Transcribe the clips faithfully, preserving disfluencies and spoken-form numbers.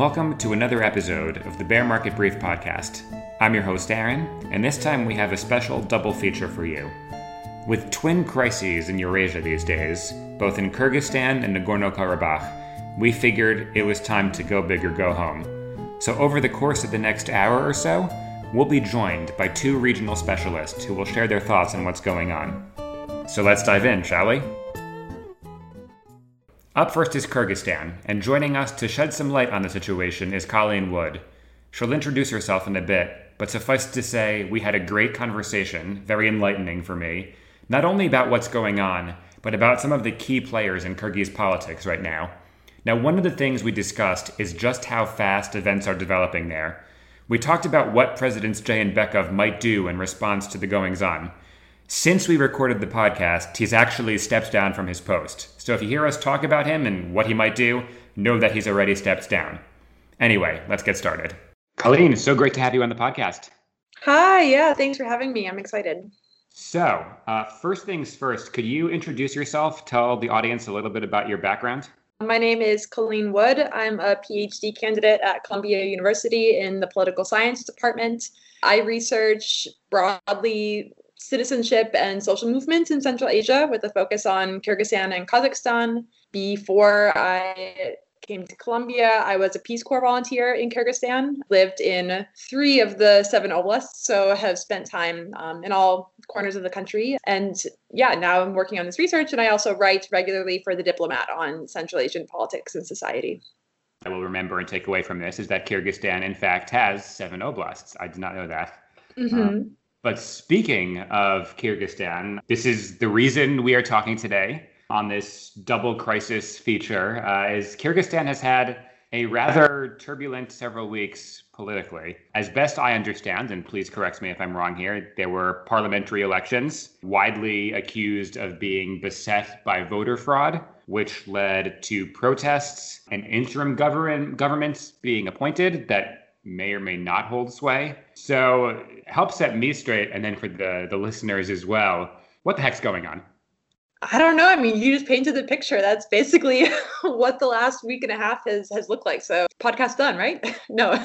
Welcome to another episode of the Bear Market Brief podcast. I'm your host, Aaron, and this time we have a special double feature for you. With twin crises in Eurasia these days, both in Kyrgyzstan and Nagorno-Karabakh, we figured it was time to go big or go home. So over the course of the next hour or so, we'll be joined by two regional specialists who will share their thoughts on what's going on. So let's dive in, shall we? Up first is Kyrgyzstan, and joining us to shed some light on the situation is Colleen Wood. She'll introduce herself in a bit, but suffice to say we had a great conversation, very enlightening for me, not only about what's going on, but about some of the key players in Kyrgyz politics right now. Now, one of the things we discussed is just how fast events are developing there. We talked about what President Jeenbekov might do in response to the goings-on. Since we recorded the podcast, he's actually stepped down from his post. So if you hear us talk about him and what he might do, know that he's already stepped down. Anyway, let's get started. Colleen, so great to have you on the podcast. Hi, yeah, thanks for having me. I'm excited. So uh, first things first, could you introduce yourself? Tell the audience a little bit about your background. My name is Colleen Wood. I'm a PhD candidate at Columbia University in the political science department. I research broadly citizenship and social movements in Central Asia with a focus on Kyrgyzstan and Kazakhstan. Before I came to Colombia, I was a Peace Corps volunteer in Kyrgyzstan, lived in three of the seven oblasts, so have spent time um, in all corners of the country. And yeah, now I'm working on this research, and I also write regularly for The Diplomat on Central Asian politics and society. I will remember and take away from this is that Kyrgyzstan, in fact, has seven oblasts. I did not know that. Mm-hmm. Um, But speaking of Kyrgyzstan, this is the reason we are talking today on this double crisis feature, uh, is Kyrgyzstan has had a rather turbulent several weeks politically. As best I understand, and please correct me if I'm wrong here, there were parliamentary elections widely accused of being beset by voter fraud, which led to protests, an interim govern- government being appointed that may or may not hold sway. So help set me straight, and then for the, the listeners as well, what the heck's going on? I don't know. I mean, you just painted the picture. That's basically what the last week and a half has, has looked like. So podcast done, right? No,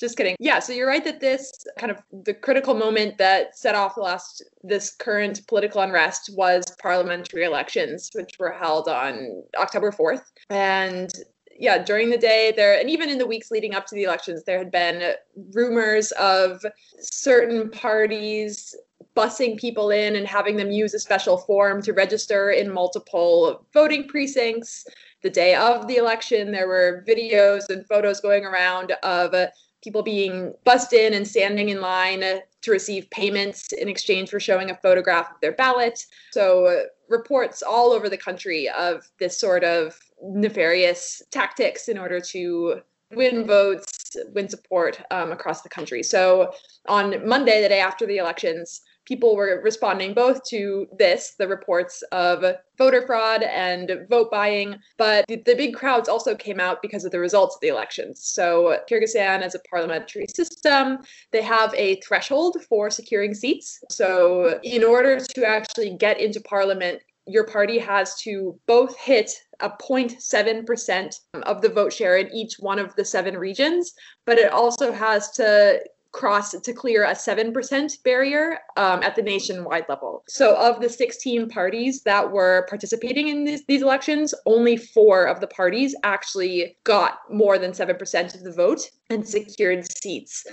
just kidding. Yeah, so you're right that this kind of the critical moment that set off the last, this current political unrest was parliamentary elections, which were held on October fourth. And yeah, during the day there, and even in the weeks leading up to the elections, there had been rumors of certain parties busing people in and having them use a special form to register in multiple voting precincts. The day of the election, there were videos and photos going around of uh, people being bussed in and standing in line uh, to receive payments in exchange for showing a photograph of their ballot. So uh, reports all over the country of this sort of nefarious tactics in order to win votes, win support um, across the country. So on Monday, the day after the elections, people were responding both to this, the reports of voter fraud and vote buying, but the, the big crowds also came out because of the results of the elections. So Kyrgyzstan, as a parliamentary system, they have a threshold for securing seats. So in order to actually get into parliament, your party has to both hit a zero point seven percent of the vote share in each one of the seven regions, but it also has to cross to clear a seven percent barrier um, at the nationwide level. So of the sixteen parties that were participating in this, these elections, only four of the parties actually got more than seven percent of the vote and secured seats.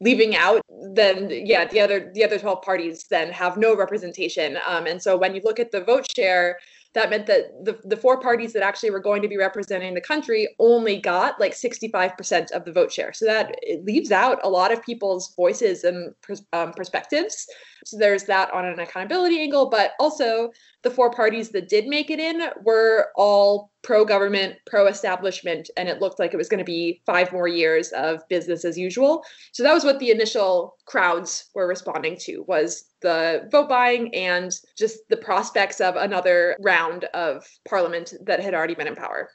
Leaving out, then, yeah, the other the other twelve parties then have no representation. Um, and so when you look at the vote share, that meant that the, the four parties that actually were going to be representing the country only got like sixty-five percent of the vote share. So that it leaves out a lot of people's voices and um, perspectives. So there's that on an accountability angle, but also the four parties that did make it in were all pro-government, pro-establishment, and it looked like it was going to be five more years of business as usual. So that was what the initial crowds were responding to, was the vote buying and just the prospects of another round of parliament that had already been in power.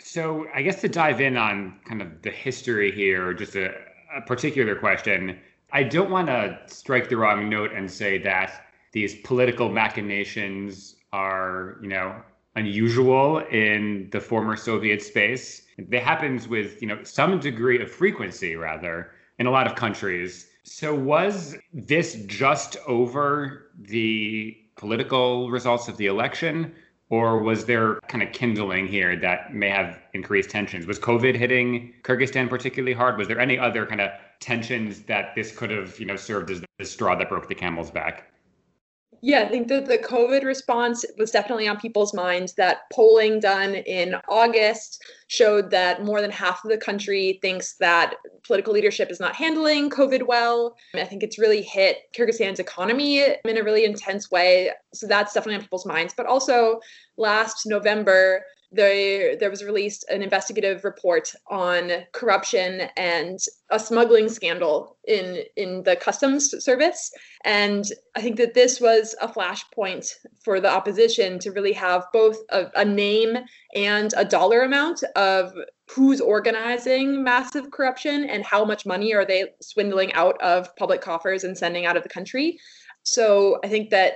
So I guess to dive in on kind of the history here, just a, a particular question, I don't want to strike the wrong note and say that these political machinations are, you know, unusual in the former Soviet space. It happens with, you know, some degree of frequency, rather, in a lot of countries. So was this just over the political results of the election, or was there kind of kindling here that may have increased tensions? Was COVID hitting Kyrgyzstan particularly hard? Was there any other kind of tensions that this could have, you know, served as the straw that broke the camel's back? Yeah, I think that the COVID response was definitely on people's minds. That polling done in August showed that more than half of the country thinks that political leadership is not handling COVID well. And I think it's really hit Kyrgyzstan's economy in a really intense way. So that's definitely on people's minds. But also last November, There, there was released an investigative report on corruption and a smuggling scandal in, in the customs service. And I think that this was a flashpoint for the opposition to really have both a, a name and a dollar amount of who's organizing massive corruption and how much money are they swindling out of public coffers and sending out of the country. So I think that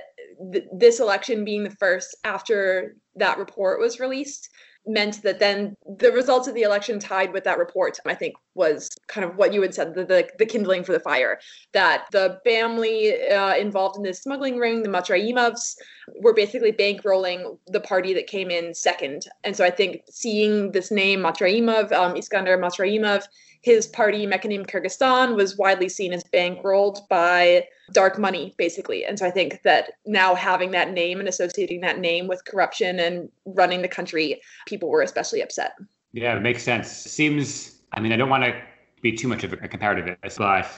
th- this election being the first after that report was released meant that then the results of the election tied with that report, I think, was kind of what you had said, the, the, the kindling for the fire, that the family uh, involved in this smuggling ring, the Matraimovs, were basically bankrolling the party that came in second. And so I think seeing this name, Matraimov, um, Iskander Matraimov, his party, Mekenim Kyrgyzstan, was widely seen as bankrolled by dark money, basically. And so I think that now having that name and associating that name with corruption and running the country, people were especially upset. Yeah, it makes sense. Seems, I mean, I don't want to be too much of a comparativist, but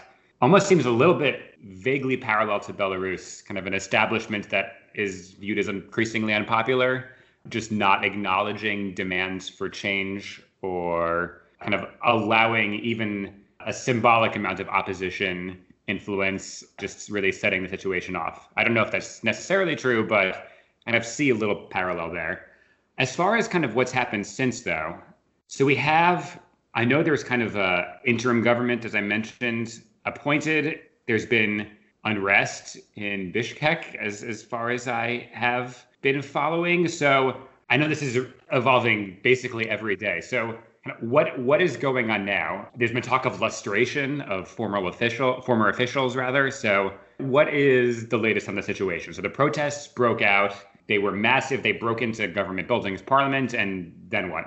almost seems a little bit vaguely parallel to Belarus, kind of an establishment that is viewed as increasingly unpopular, just not acknowledging demands for change or kind of allowing even a symbolic amount of opposition influence, just really setting the situation off. I don't know if that's necessarily true, but I kind of see a little parallel there. As far as kind of what's happened since, though, so we have, I know there's kind of a interim government, as I mentioned, appointed. There's been unrest in Bishkek, as, as far as I have been following. So I know this is evolving basically every day. So What what is going on now? There's been talk of lustration of former official former officials rather. So what is the latest on the situation? So the protests broke out. They were massive. They broke into government buildings, parliament, and then what?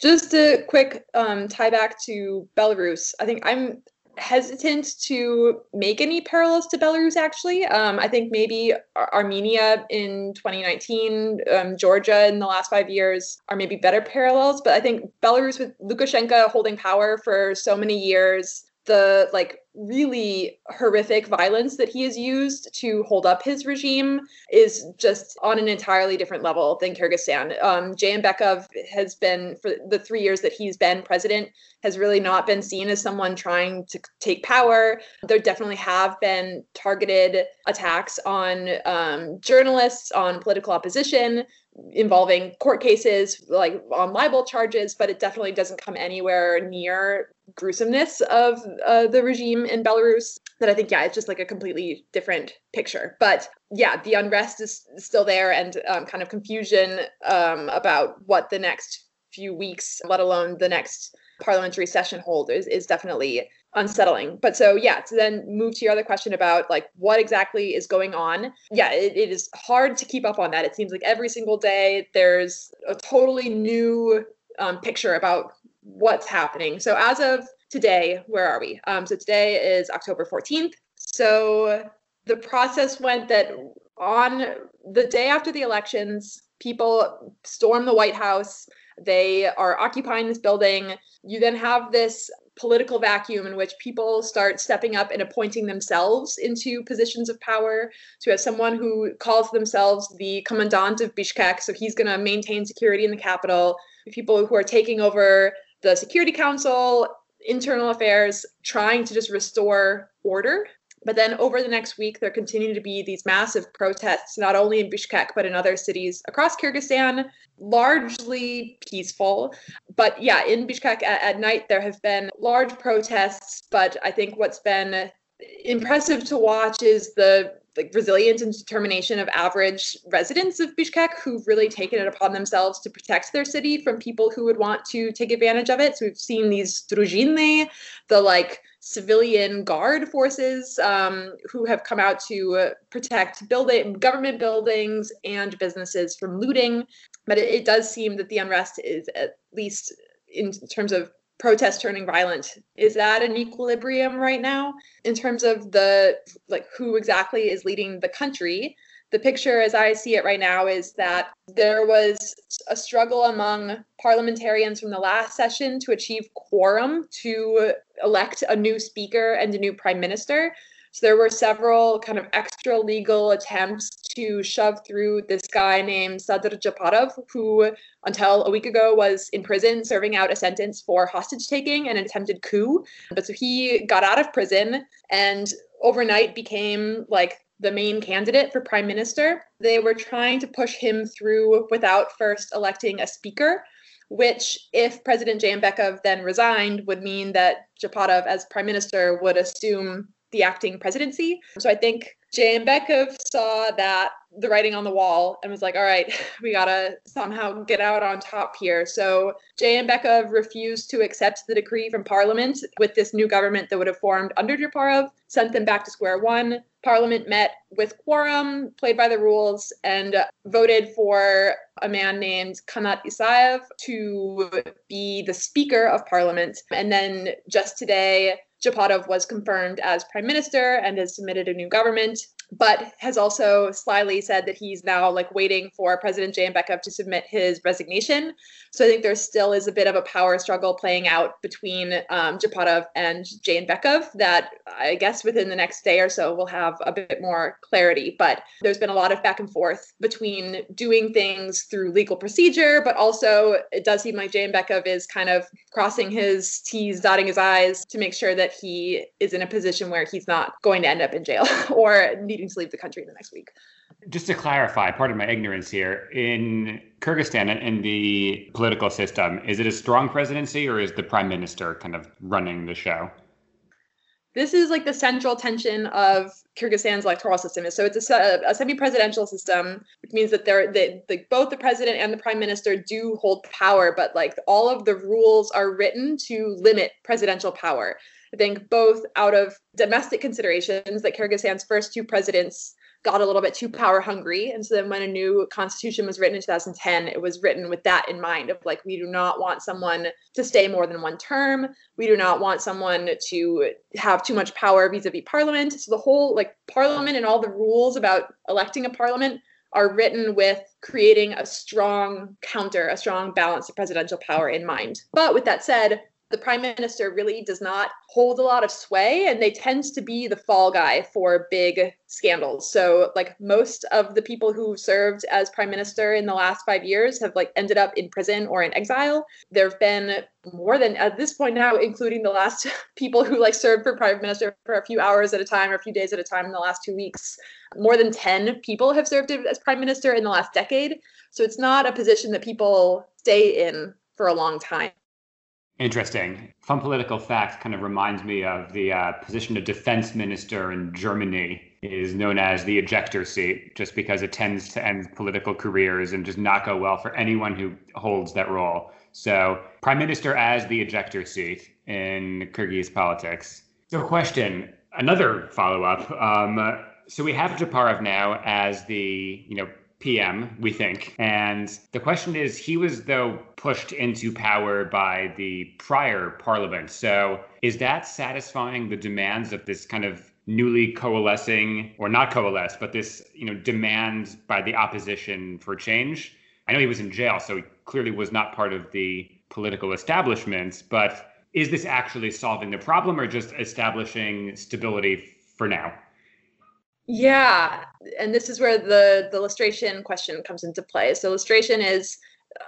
Just a quick um, tie back to Belarus. I think I'm hesitant to make any parallels to Belarus, actually. Um, I think maybe Ar- Armenia in twenty nineteen, um, Georgia in the last five years are maybe better parallels. But I think Belarus, with Lukashenko holding power for so many years, the like really horrific violence that he has used to hold up his regime is just on an entirely different level than Kyrgyzstan. Um, Jeenbekov has been, for the three years that he's been president, has really not been seen as someone trying to take power. There definitely have been targeted attacks on um, journalists, on political opposition, involving court cases, like on libel charges, but it definitely doesn't come anywhere near gruesomeness of uh, the regime in Belarus. That I think, yeah, it's just like a completely different picture. But yeah, the unrest is still there, and um, kind of confusion um, about what the next few weeks, let alone the next parliamentary session hold, is, is definitely unsettling. But so, yeah, to then move to your other question about like what exactly is going on. Yeah, it, it is hard to keep up on that. It seems like every single day there's a totally new um, picture about what's happening. So as of today, where are we? Um, so today is October fourteenth. So the process went that on the day after the elections, people storm the White House. They are occupying this building. You then have this political vacuum in which people start stepping up and appointing themselves into positions of power. So you have someone who calls themselves the commandant of Bishkek, so he's going to maintain security in the capital. People who are taking over the Security Council, internal affairs, trying to just restore order. But then over the next week, there continue to be these massive protests, not only in Bishkek, but in other cities across Kyrgyzstan, largely peaceful. But yeah, in Bishkek at, at night, there have been large protests. But I think what's been impressive to watch is the like resilience and determination of average residents of Bishkek who've really taken it upon themselves to protect their city from people who would want to take advantage of it. So we've seen these druzhiny, the like civilian guard forces um, who have come out to uh, protect building, government buildings and businesses from looting. But it, it does seem that the unrest is, at least in terms of protest turning violent, is that an equilibrium right now in terms of the like who exactly is leading the country? The picture as I see it right now is that there was a struggle among parliamentarians from the last session to achieve quorum to elect a new speaker and a new prime minister. So there were several kind of extra legal attempts to shove through this guy named Sadyr Japarov, who until a week ago was in prison serving out a sentence for hostage taking and attempted coup. But so he got out of prison and overnight became like the main candidate for prime minister. They were trying to push him through without first electing a speaker, which, if President Jeenbekov then resigned, would mean that Japarov as prime minister would assume the acting presidency. So I think Jeenbekov saw that the writing on the wall and was like, all right, we gotta somehow get out on top here. So Jeenbekov refused to accept the decree from parliament with this new government that would have formed under Japarov, sent them back to square one. Parliament met with quorum, played by the rules, and voted for a man named Kanat Isayev to be the speaker of parliament. And then just today, Japarov was confirmed as prime minister and has submitted a new government, but has also slyly said that he's now like waiting for President Jeenbekov to submit his resignation. So I think there still is a bit of a power struggle playing out between um, Japarov and Jeenbekov that I guess within the next day or so we'll have a bit more clarity. But there's been a lot of back and forth between doing things through legal procedure, but also it does seem like Jeenbekov is kind of crossing his T's, dotting his I's to make sure that that he is in a position where he's not going to end up in jail or needing to leave the country in the next week. Just to clarify, pardon my ignorance here, in Kyrgyzstan and the political system, is it a strong presidency or is the prime minister kind of running the show? This is like the central tension of Kyrgyzstan's electoral system. So it's a, a semi-presidential system, which means that they're, they, the, both the president and the prime minister do hold power, but like all of the rules are written to limit presidential power. I think both out of domestic considerations that Kyrgyzstan's first two presidents got a little bit too power hungry. And so then when a new constitution was written in two thousand ten, it was written with that in mind of like, we do not want someone to stay more than one term. We do not want someone to have too much power vis-a-vis parliament. So the whole like parliament and all the rules about electing a parliament are written with creating a strong counter, a strong balance of presidential power in mind. But with that said, the prime minister really does not hold a lot of sway, and they tend to be the fall guy for big scandals. So like most of the people who served as prime minister in the last five years have like ended up in prison or in exile. There have been more than at this point now, including the last people who like served for prime minister for a few hours at a time or a few days at a time in the last two weeks, more than ten people have served as prime minister in the last decade. So it's not a position that people stay in for a long time. Interesting. Fun political fact kind of reminds me of the uh, position of defense minister in Germany is known as the ejector seat, just because it tends to end political careers and just not go well for anyone who holds that role. So prime minister as the ejector seat in Kyrgyz politics. So question, another follow-up. Um, so we have Japarov now as the, you know, P M, we think. And the question is, he was, though, pushed into power by the prior parliament. So is that satisfying the demands of this kind of newly coalescing, or not coalesced, but this, you know, demand by the opposition for change? I know he was in jail, so he clearly was not part of the political establishment. But is this actually solving the problem or just establishing stability for now? Yeah, and this is where the, the lustration question comes into play. So lustration is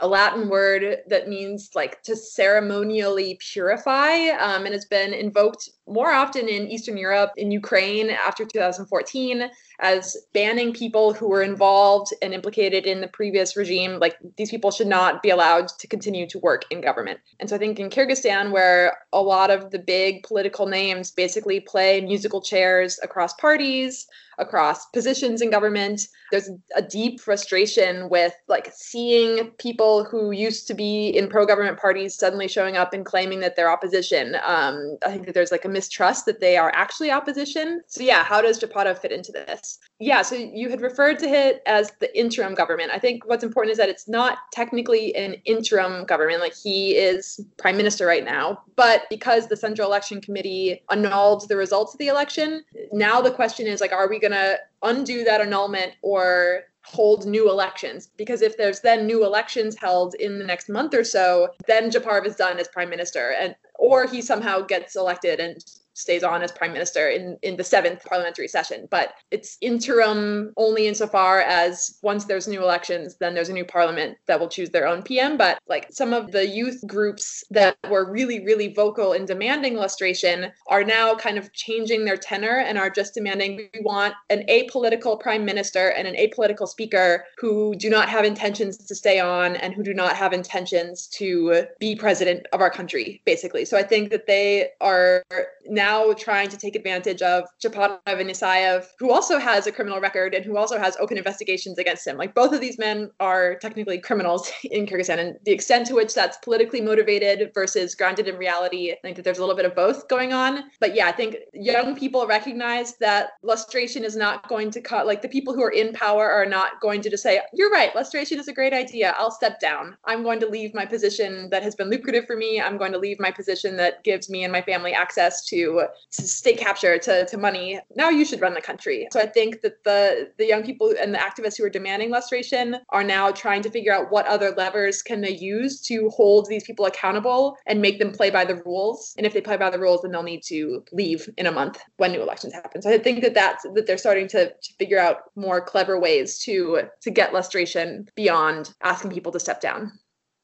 a Latin word that means like to ceremonially purify, um, and it's been invoked more often in Eastern Europe, in Ukraine after two thousand fourteen, as banning people who were involved and implicated in the previous regime. Like, these people should not be allowed to continue to work in government. And so I think in Kyrgyzstan, where a lot of the big political names basically play musical chairs across parties, across positions in government, there's a deep frustration with like seeing people who used to be in pro-government parties suddenly showing up and claiming that they're opposition. Um, I think that there's like a mistrust that they are actually opposition. So yeah, how does Japarov fit into this? Yeah, so you had referred to it as the interim government. I think what's important is that it's not technically an interim government. Like, he is prime minister right now, but because the Central Election Committee annulled the results of the election, now the question is, like, are we going to undo that annulment or hold new elections? Because if there's then new elections held in the next month or so, then Japarov is done as prime minister, and or he somehow gets elected and stays on as prime minister in, in the seventh parliamentary session. But it's interim only insofar as once there's new elections, then there's a new parliament that will choose their own P M. But like, some of the youth groups that were really, really vocal in demanding lustration are now kind of changing their tenor and are just demanding, we want an apolitical prime minister and an apolitical speaker who do not have intentions to stay on and who do not have intentions to be president of our country, basically. So I think that they are now Now trying to take advantage of Japarov and Isayev, who also has a criminal record and who also has open investigations against him. Like, both of these men are technically criminals in Kyrgyzstan, and the extent to which that's politically motivated versus grounded in reality, I think that there's a little bit of both going on. But yeah, I think young people recognize that lustration is not going to cut, like, the people who are in power are not going to just say, you're right, lustration is a great idea, I'll step down. I'm going to leave my position that has been lucrative for me. I'm going to leave my position that gives me and my family access to to state capture, to, to money. Now you should run the country. So I think that the, the young people and the activists who are demanding lustration are now trying to figure out what other levers can they use to hold these people accountable and make them play by the rules. And if they play by the rules, then they'll need to leave in a month when new elections happen. So I think that that's, that they're starting to, to figure out more clever ways to, to get lustration beyond asking people to step down.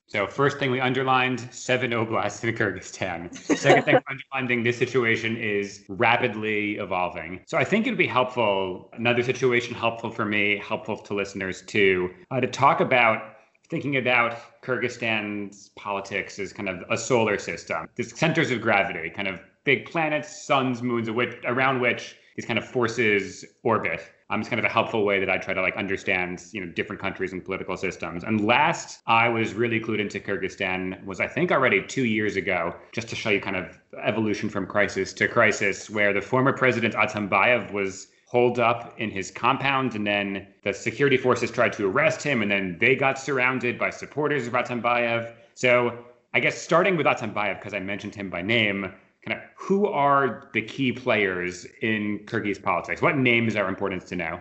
So first thing we underlined, seven oblasts in Kyrgyzstan. Second thing we're underlining, this situation is rapidly evolving. So I think it'd be helpful, another situation helpful for me, helpful to listeners too, uh, to talk about thinking about Kyrgyzstan's politics as kind of a solar system. This centers of gravity, kind of big planets, suns, moons, which, around which these kind of forces orbit. Um, it's kind of a helpful way that I try to like understand, you know, different countries and political systems. And last I was really clued into Kyrgyzstan was, I think, already two years ago, just to show you kind of evolution from crisis to crisis, where the former president Atambayev was holed up in his compound, and then the security forces tried to arrest him, and then they got surrounded by supporters of Atambayev. So I guess starting with Atambayev, because I mentioned him by name, kind of, who are the key players in Kyrgyz politics? What names are important to know?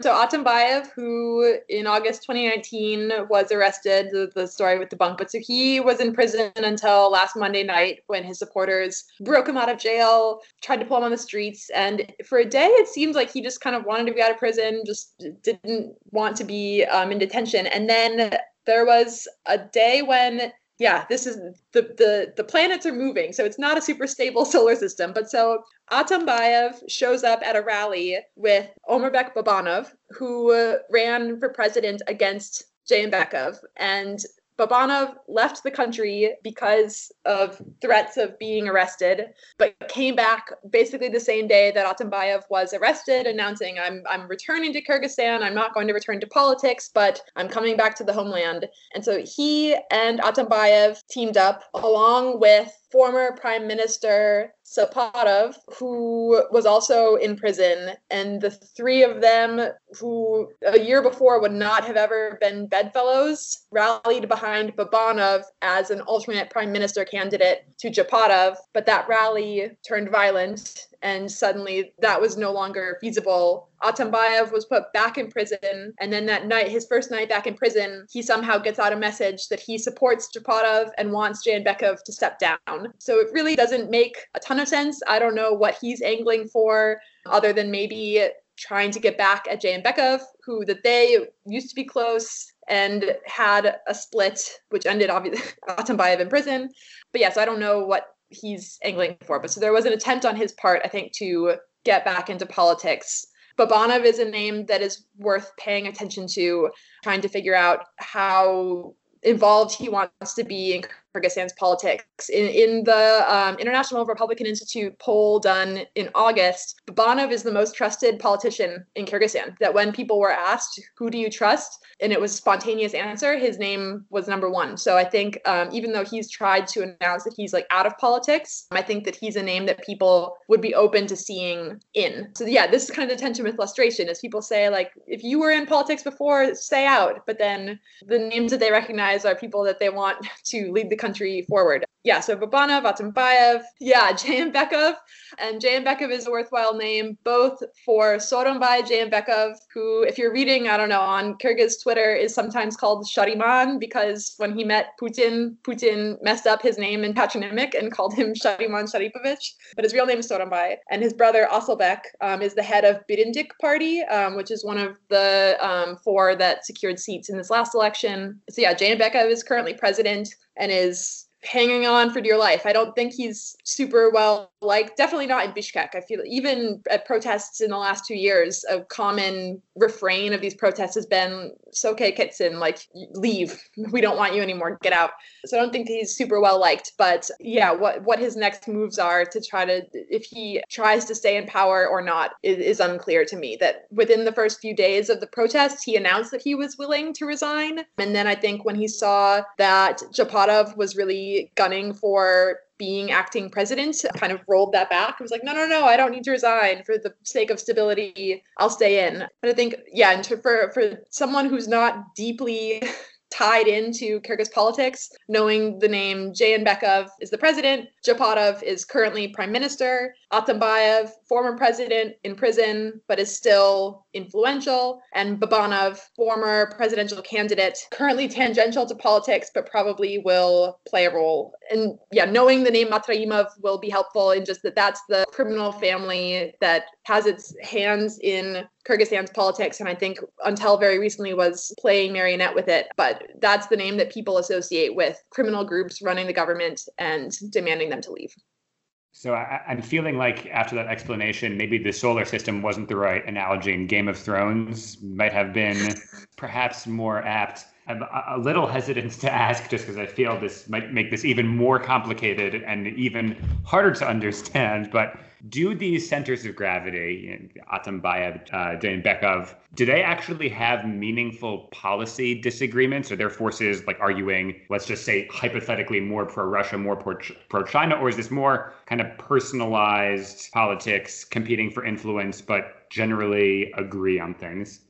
So Atambayev, who in August twenty nineteen was arrested, the, the story with the bunk, but so he was in prison until last Monday night when his supporters broke him out of jail, tried to pull him on the streets. And for a day, it seemed like he just kind of wanted to be out of prison, just didn't want to be um, in detention. And then there was a day when Yeah, this is the, the the planets are moving, so it's not a super stable solar system. But so Atambayev shows up at a rally with Omurbek Babanov, who uh, ran for president against Jeenbekov, and Babanov left the country because of threats of being arrested, but came back basically the same day that Atambayev was arrested, announcing, I'm I'm returning to Kyrgyzstan. I'm not going to return to politics, but I'm coming back to the homeland. And so he and Atambayev teamed up, along with former Prime Minister Sapatov, who was also in prison, and the three of them, who a year before would not have ever been bedfellows, rallied behind Babanov as an alternate prime minister candidate to Japarov, but that rally turned violent, and suddenly that was no longer feasible. Atambayev was put back in prison, and then that night, his first night back in prison, he somehow gets out a message that he supports Japarov and wants Jeenbekov to step down. So it really doesn't make a ton of sense. I don't know what he's angling for, other than maybe trying to get back at Jeenbekov, who that they used to be close and had a split, which ended obviously Atambayev in prison. But yes, yeah, so I don't know what he's angling for. But so there was an attempt on his part, I think, to get back into politics. Babanov is a name that is worth paying attention to, trying to figure out how involved he wants to be in Kyrgyzstan's politics. In, in the um, International Republican Institute poll done in August, Babanov is the most trusted politician in Kyrgyzstan. That when people were asked, who do you trust? And it was a spontaneous answer, his name was number one. So I think um, even though he's tried to announce that he's like out of politics, I think that he's a name that people would be open to seeing in. So yeah, this is kind of the tension with lustration, is people say like, if you were in politics before, stay out. But then the names that they recognize are people that they want to lead the country forward. Yeah, so Babanov, Atambayev, yeah, Jeenbekov. And Jeenbekov is a worthwhile name, both for Soronbay Jeenbekov, who, if you're reading, I don't know, on Kyrgyz Twitter, is sometimes called Shariman, because when he met Putin, Putin messed up his name in patronymic and called him Shariman Sharipovich. But his real name is Soronbay. And his brother, Asılbek, um, is the head of Birindik Party, um, which is one of the um, four that secured seats in this last election. So yeah, Jeenbekov is currently president and is hanging on for dear life. I don't think he's super well liked, definitely not in Bishkek. I feel even at protests in the last two years, a common refrain of these protests has been, Soke Kitsin, like, leave. We don't want you anymore. Get out. So I don't think he's super well liked. But yeah, what, what his next moves are to try to, if he tries to stay in power or not, is, is unclear to me. That within the first few days of the protests, he announced that he was willing to resign. And then I think when he saw that Japarov was really gunning for being acting president, kind of rolled that back. It was like, no, no, no, I don't need to resign. For the sake of stability, I'll stay in. But I think, yeah, and to, for, for someone who's not deeply tied into Kyrgyz politics, knowing the name Jeenbekov is the president, Japarov is currently prime minister, Atambayev, former president in prison, but is still influential, and Babanov, former presidential candidate, currently tangential to politics, but probably will play a role. And yeah, knowing the name Matraimov will be helpful in just that that's the criminal family that has its hands in Kyrgyzstan's politics, and I think until very recently was playing marionette with it. But that's the name that people associate with criminal groups running the government and demanding them to leave. So I, I'm feeling like after that explanation, maybe the solar system wasn't the right analogy, and Game of Thrones might have been perhaps more apt. I'm a little hesitant to ask just because I feel this might make this even more complicated and even harder to understand. But do these centers of gravity, Atambayev, uh, Jeenbekov, do they actually have meaningful policy disagreements? Are there forces like arguing, let's just say hypothetically, more pro-Russia, more pro-China? Or is this more kind of personalized politics competing for influence, but generally agree on things?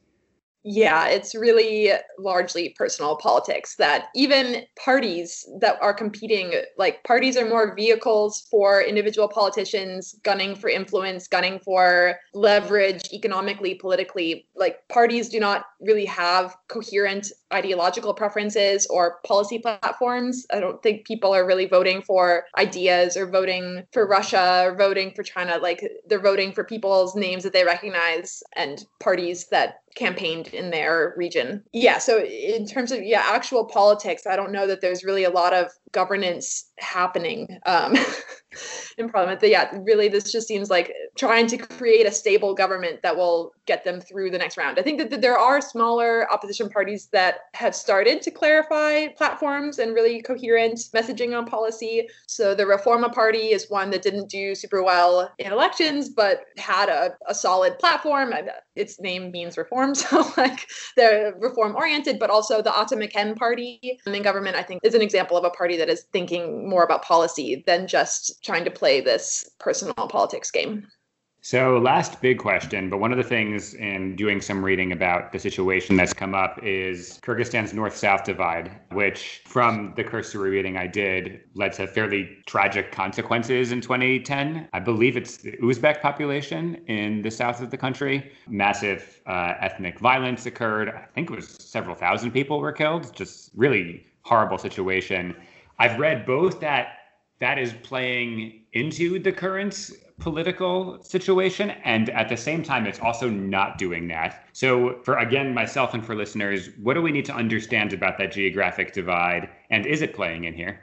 Yeah, it's really largely personal politics that even parties that are competing, like parties are more vehicles for individual politicians gunning for influence, gunning for leverage economically, politically. Like parties do not really have coherent ideological preferences or policy platforms. I don't think people are really voting for ideas or voting for Russia or voting for China. Like they're voting for people's names that they recognize and parties that campaigned in their region. Yeah, so in terms of yeah actual politics, I don't know that there's really a lot of governance happening um, in parliament. But yeah, really this just seems like trying to create a stable government that will get them through the next round. I think that, that there are smaller opposition parties that have started to clarify platforms and really coherent messaging on policy. So the Reforma Party is one that didn't do super well in elections, but had a, a solid platform. Its name means reform, so like they're reform-oriented, but also the Atambayev Party in government, I think, is an example of a party that is thinking more about policy than just trying to play this personal politics game. So last big question, but one of the things in doing some reading about the situation that's come up is Kyrgyzstan's north-south divide, which from the cursory reading I did led to fairly tragic consequences in twenty ten. I believe it's the Uzbek population in the south of the country. Massive uh, ethnic violence occurred. I think it was several thousand people were killed. Just really horrible situation. I've read both that that is playing into the current political situation, and at the same time, it's also not doing that. So for, again, myself and for listeners, what do we need to understand about that geographic divide, and is it playing in here?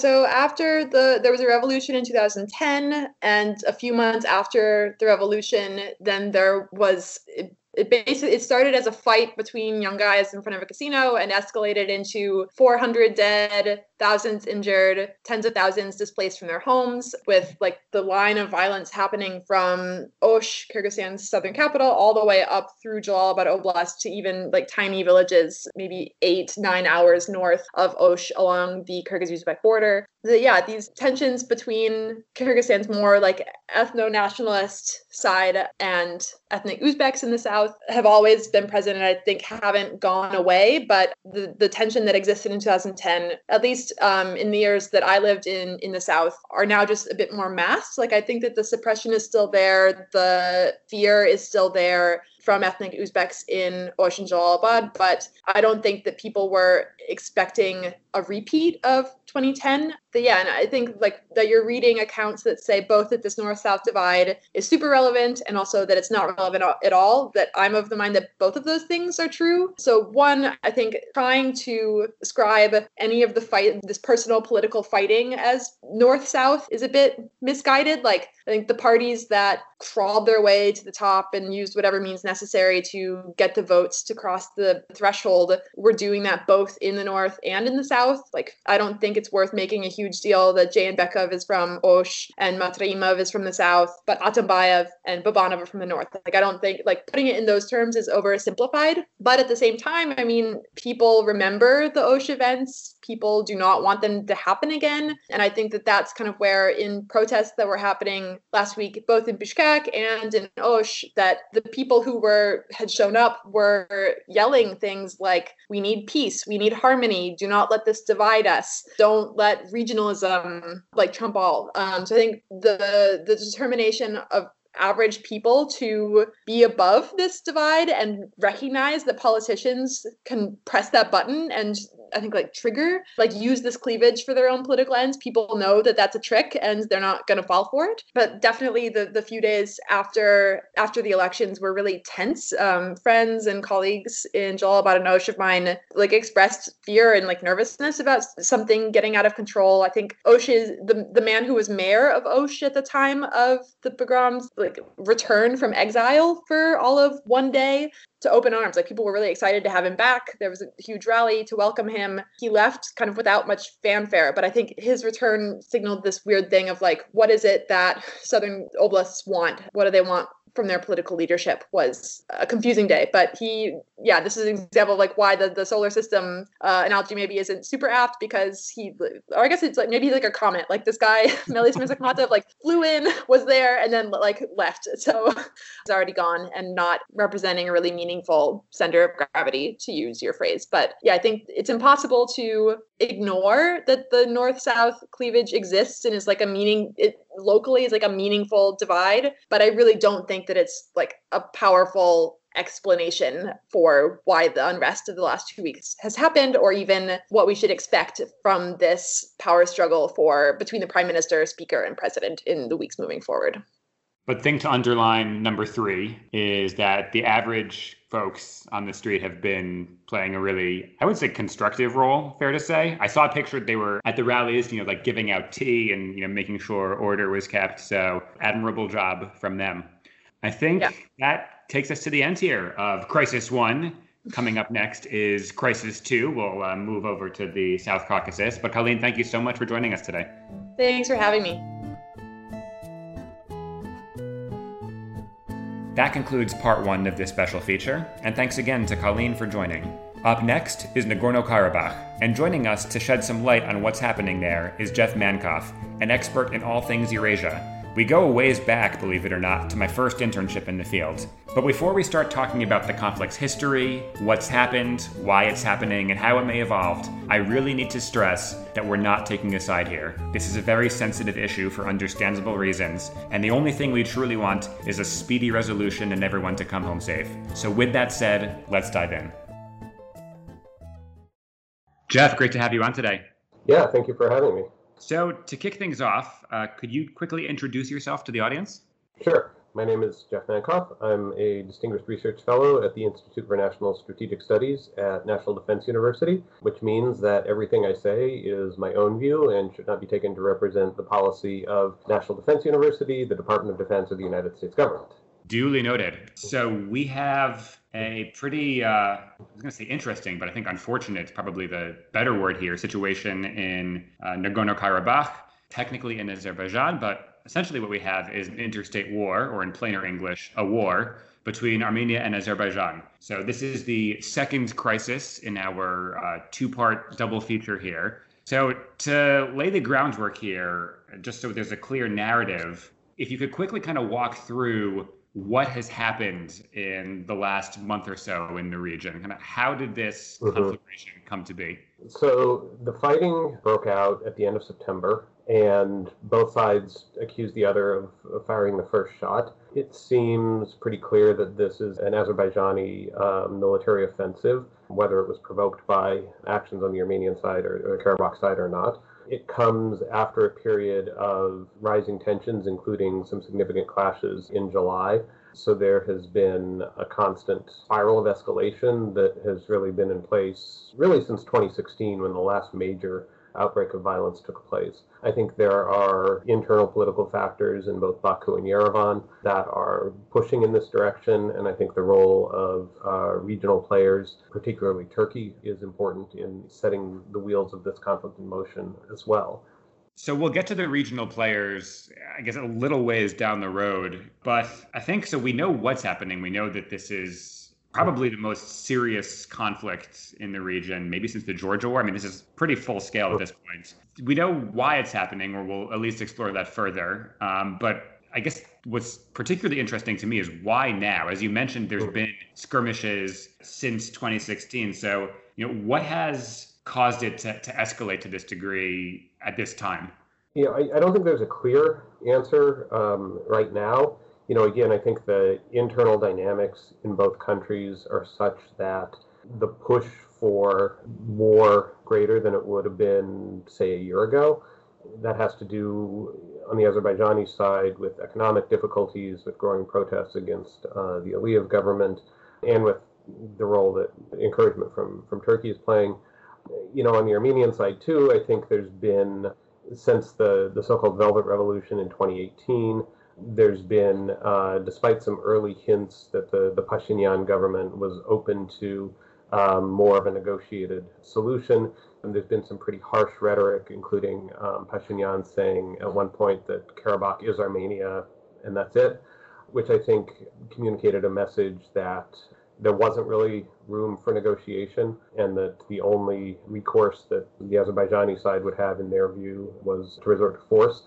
So after the, there was a revolution in two thousand ten, and a few months after the revolution, then there was, it, it basically, it started as a fight between young guys in front of a casino and escalated into four hundred dead, thousands injured, tens of thousands displaced from their homes, with like the line of violence happening from Osh, Kyrgyzstan's southern capital, all the way up through Jalalabad Oblast to even like tiny villages, maybe eight, nine hours north of Osh along the Kyrgyz-Uzbek border. The, yeah, these tensions between Kyrgyzstan's more like ethno-nationalist side and ethnic Uzbeks in the south have always been present, and I think haven't gone away. But the, the tension that existed in two thousand ten, at least Um, in the years that I lived in in the South, are now just a bit more masked. Like, I think that the suppression is still there, the fear is still there from ethnic Uzbeks in Osh and Jalalabad, but I don't think that people were expecting a repeat of twenty ten. But yeah, and I think like that you're reading accounts that say both that this north-south divide is super relevant and also that it's not relevant at all, that I'm of the mind that both of those things are true. So one, I think trying to ascribe any of the fight, this personal political fighting as north-south is a bit misguided. Like, I think the parties that crawled their way to the top and used whatever means necessary to get the votes to cross the threshold were doing that both in the north and in the south. Like, I don't think it's worth making a huge deal that Jeenbekov is from Osh and Matraimov is from the south, but Atambayev and Babanov are from the north. Like, I don't think, like, putting it in those terms is oversimplified. But at the same time, I mean, people remember the Osh events. People do not want them to happen again. And I think that that's kind of where, in protests that were happening last week, both in Bishkek and in Osh, that the people who were had shown up were yelling things like, we need peace, we need harmony, do not let this divide us, don't let regionalism like trump all. Um, so I think the the determination of average people to be above this divide and recognize that politicians can press that button and I think like trigger, like use this cleavage for their own political ends. People know that that's a trick and they're not going to fall for it. But definitely the the few days after after the elections were really tense. Um, friends and colleagues in Jalalabad and Osh of mine like expressed fear and like nervousness about something getting out of control. I think Osh is the, the man who was mayor of Osh at the time of the pogroms, like returned from exile for all of one day to open arms. Like, people were really excited to have him back. There was a huge rally to welcome him. He left kind of without much fanfare, but I think his return signaled this weird thing of like, what is it that southern oblasts want? What do they want from their political leadership? Was a confusing day. But he, yeah, this is an example of like why the, the solar system uh, analogy maybe isn't super apt, because he, or I guess it's like maybe like a comet, like this guy, Melis Mirzakhata, like flew in, was there, and then like left. So he's already gone and not representing a really meaningful center of gravity, to use your phrase. But yeah, I think it's impossible to ignore that the north-south cleavage exists and is like a meaning, it locally is like a meaningful divide. But I really don't think that it's like a powerful explanation for why the unrest of the last two weeks has happened, or even what we should expect from this power struggle for between the prime minister, speaker, and president in the weeks moving forward. But thing to underline number three is that the average folks on the street have been playing a really, I would say, constructive role, fair to say. I saw a picture, they were at the rallies, you know, like giving out tea and, you know, making sure order was kept. So admirable job from them. I think yeah. that takes us to the end here of Crisis One. Coming up next is Crisis Two. We'll uh, move over to the South Caucasus. But Colleen, thank you so much for joining us today. Thanks for having me. That concludes part one of this special feature, and thanks again to Colleen for joining. Up next is Nagorno-Karabakh, and joining us to shed some light on what's happening there is Jeff Mankoff, an expert in all things Eurasia. We go a ways back, believe it or not, to my first internship in the field. But before we start talking about the conflict's history, what's happened, why it's happening, and how it may evolve, I really need to stress that we're not taking a side here. This is a very sensitive issue for understandable reasons, and the only thing we truly want is a speedy resolution and everyone to come home safe. So with that said, let's dive in. Jeff, great to have you on today. Yeah, thank you for having me. So to kick things off, uh, could you quickly introduce yourself to the audience? Sure. My name is Jeff Mankoff. I'm a Distinguished Research Fellow at the Institute for National Strategic Studies at National Defense University, which means that everything I say is my own view and should not be taken to represent the policy of National Defense University, the Department of Defense, or the United States government. Duly noted. So we have a pretty, uh, I was going to say interesting, but I think unfortunate is probably the better word here, situation in uh, Nagorno-Karabakh, technically in Azerbaijan, but essentially what we have is an interstate war, or in plainer English, a war between Armenia and Azerbaijan. So this is the second crisis in our uh, two-part double feature here. So to lay the groundwork here, just so there's a clear narrative, if you could quickly kind of walk through what has happened in the last month or so in the region. Kind of how did this mm-hmm. conflagration come to be? So the fighting broke out at the end of September, and both sides accused the other of, of firing the first shot. It seems pretty clear that this is an Azerbaijani uh, military offensive, whether it was provoked by actions on the Armenian side or, or the Karabakh side or not. It comes after a period of rising tensions, including some significant clashes in July. So there has been a constant spiral of escalation that has really been in place really since twenty sixteen, when the last major outbreak of violence took place. I think there are internal political factors in both Baku and Yerevan that are pushing in this direction, and I think the role of uh, regional players, particularly Turkey, is important in setting the wheels of this conflict in motion as well. So we'll get to the regional players, I guess, a little ways down the road, but I think so we know what's happening. We know that this is probably the most serious conflict in the region, maybe since the Georgia War. I mean, this is pretty full scale at this point. We know why it's happening, or we'll at least explore that further. Um, but I guess what's particularly interesting to me is why now? As you mentioned, there's been skirmishes since twenty sixteen. So, you know, what has caused it to, to escalate to this degree at this time? You know, I, I don't think there's a clear answer um, right now. You know, again, I think the internal dynamics in both countries are such that the push for war greater than it would have been, say, a year ago, that has to do on the Azerbaijani side with economic difficulties, with growing protests against uh, the Aliyev government, and with the role that encouragement from, from Turkey is playing. You know, on the Armenian side, too, I think there's been, since the, the so-called Velvet Revolution in twenty eighteen, there's been, uh, despite some early hints that the, the Pashinyan government was open to um, more of a negotiated solution, and there's been some pretty harsh rhetoric, including um, Pashinyan saying at one point that Karabakh is Armenia and that's it, which I think communicated a message that there wasn't really room for negotiation, and that the only recourse that the Azerbaijani side would have, in their view, was to resort to force.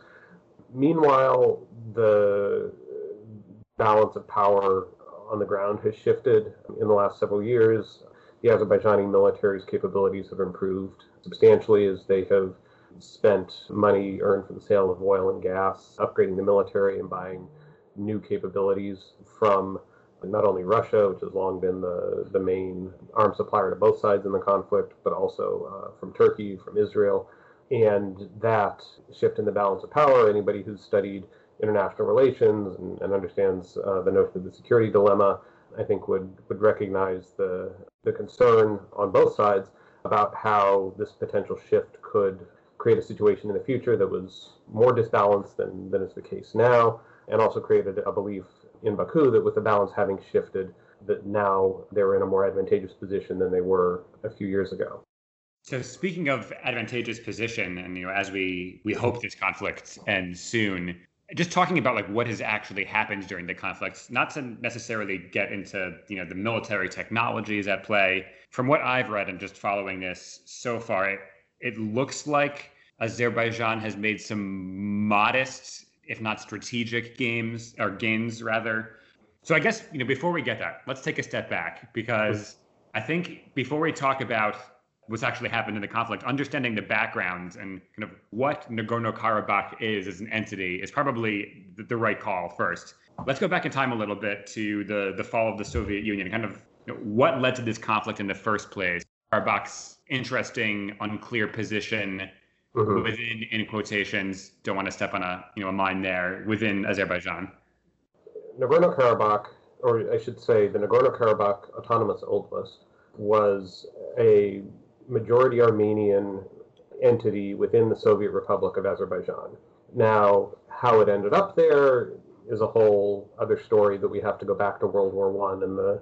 Meanwhile, the balance of power on the ground has shifted in the last several years. The Azerbaijani military's capabilities have improved substantially as they have spent money earned from the sale of oil and gas, upgrading the military and buying new capabilities from not only Russia, which has long been the, the main arms supplier to both sides in the conflict, but also uh, from Turkey, from Israel. And that shift in the balance of power, anybody who's studied international relations and, and understands uh, the notion of the security dilemma, I think would, would recognize the, the concern on both sides about how this potential shift could create a situation in the future that was more disbalanced than, than is the case now, and also created a belief in Baku that with the balance having shifted, that now they're in a more advantageous position than they were a few years ago. So speaking of advantageous position, and you know, as we, we hope this conflict ends soon, just talking about like what has actually happened during the conflicts, not to necessarily get into you know the military technologies at play. From what I've read and just following this so far, it, it looks like Azerbaijan has made some modest, if not strategic, gains or gains rather. So I guess you know before we get that, let's take a step back, because I think before we talk about what's actually happened in the conflict, understanding the background and kind of what Nagorno-Karabakh is as an entity is probably the right call first. Let's go back in time a little bit to the, the fall of the Soviet Union, kind of you know, what led to this conflict in the first place, Karabakh's interesting, unclear position mm-hmm. within, in quotations, don't want to step on a, you know, a mine there, within Azerbaijan. Nagorno-Karabakh, or I should say the Nagorno-Karabakh Autonomous Oblast, was a majority Armenian entity within the Soviet Republic of Azerbaijan. Now, how it ended up there is a whole other story that we have to go back to World War One and the,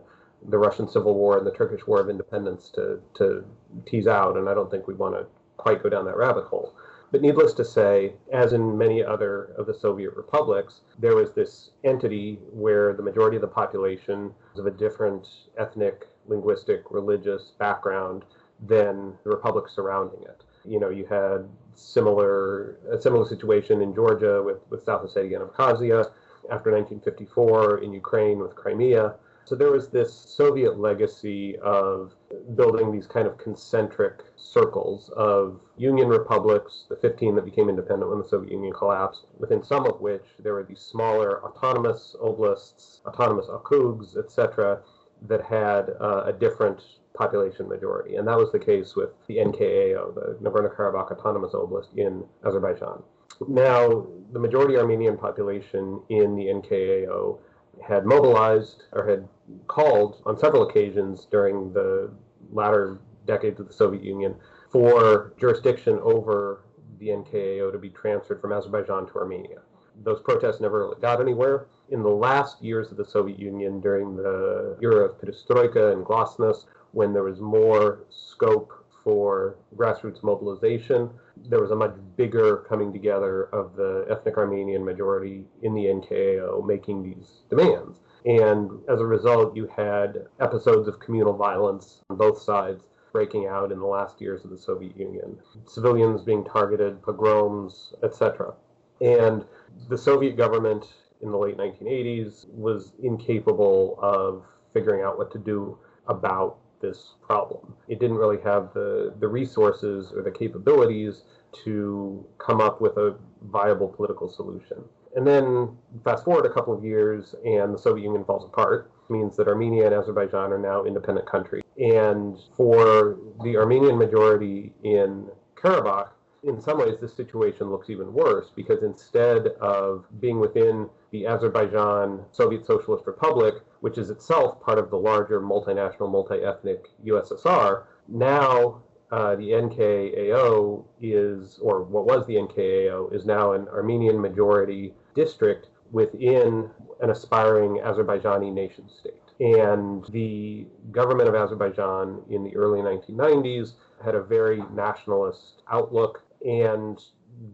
the Russian Civil War and the Turkish War of Independence to, to tease out, and I don't think we want to quite go down that rabbit hole. But needless to say, as in many other of the Soviet republics, there was this entity where the majority of the population was of a different ethnic, linguistic, religious background than the republics surrounding it. You know, you had similar a similar situation in Georgia with, with South Ossetia and Abkhazia, after nineteen fifty-four in Ukraine with Crimea. So there was this Soviet legacy of building these kind of concentric circles of Union republics, the fifteen that became independent when the Soviet Union collapsed, within some of which there were these smaller autonomous oblasts, autonomous okrugs, et cetera, that had uh, a different population majority. And that was the case with the N K A O, the Nagorno-Karabakh Autonomous Oblast in Azerbaijan. Now, the majority Armenian population in the N K A O had mobilized or had called on several occasions during the latter decades of the Soviet Union for jurisdiction over the N K A O to be transferred from Azerbaijan to Armenia. Those protests never really got anywhere. In the last years of the Soviet Union, during the era of perestroika and glasnost, when there was more scope for grassroots mobilization, there was a much bigger coming together of the ethnic Armenian majority in the N K A O making these demands. And as a result, you had episodes of communal violence on both sides breaking out in the last years of the Soviet Union, civilians being targeted, pogroms, et cetera. And the Soviet government in the late nineteen eighties was incapable of figuring out what to do about this problem. It didn't really have the, the resources or the capabilities to come up with a viable political solution. And then fast forward a couple of years and the Soviet Union falls apart. It means that Armenia and Azerbaijan are now independent countries. And for the Armenian majority in Karabakh, in some ways this situation looks even worse, because instead of being within the Azerbaijan Soviet Socialist Republic, which is itself part of the larger multinational, multi-ethnic U S S R, now uh, the N K A O is, or what was the N K A O, is now an Armenian majority district within an aspiring Azerbaijani nation state. And the government of Azerbaijan in the early nineteen nineties had a very nationalist outlook, and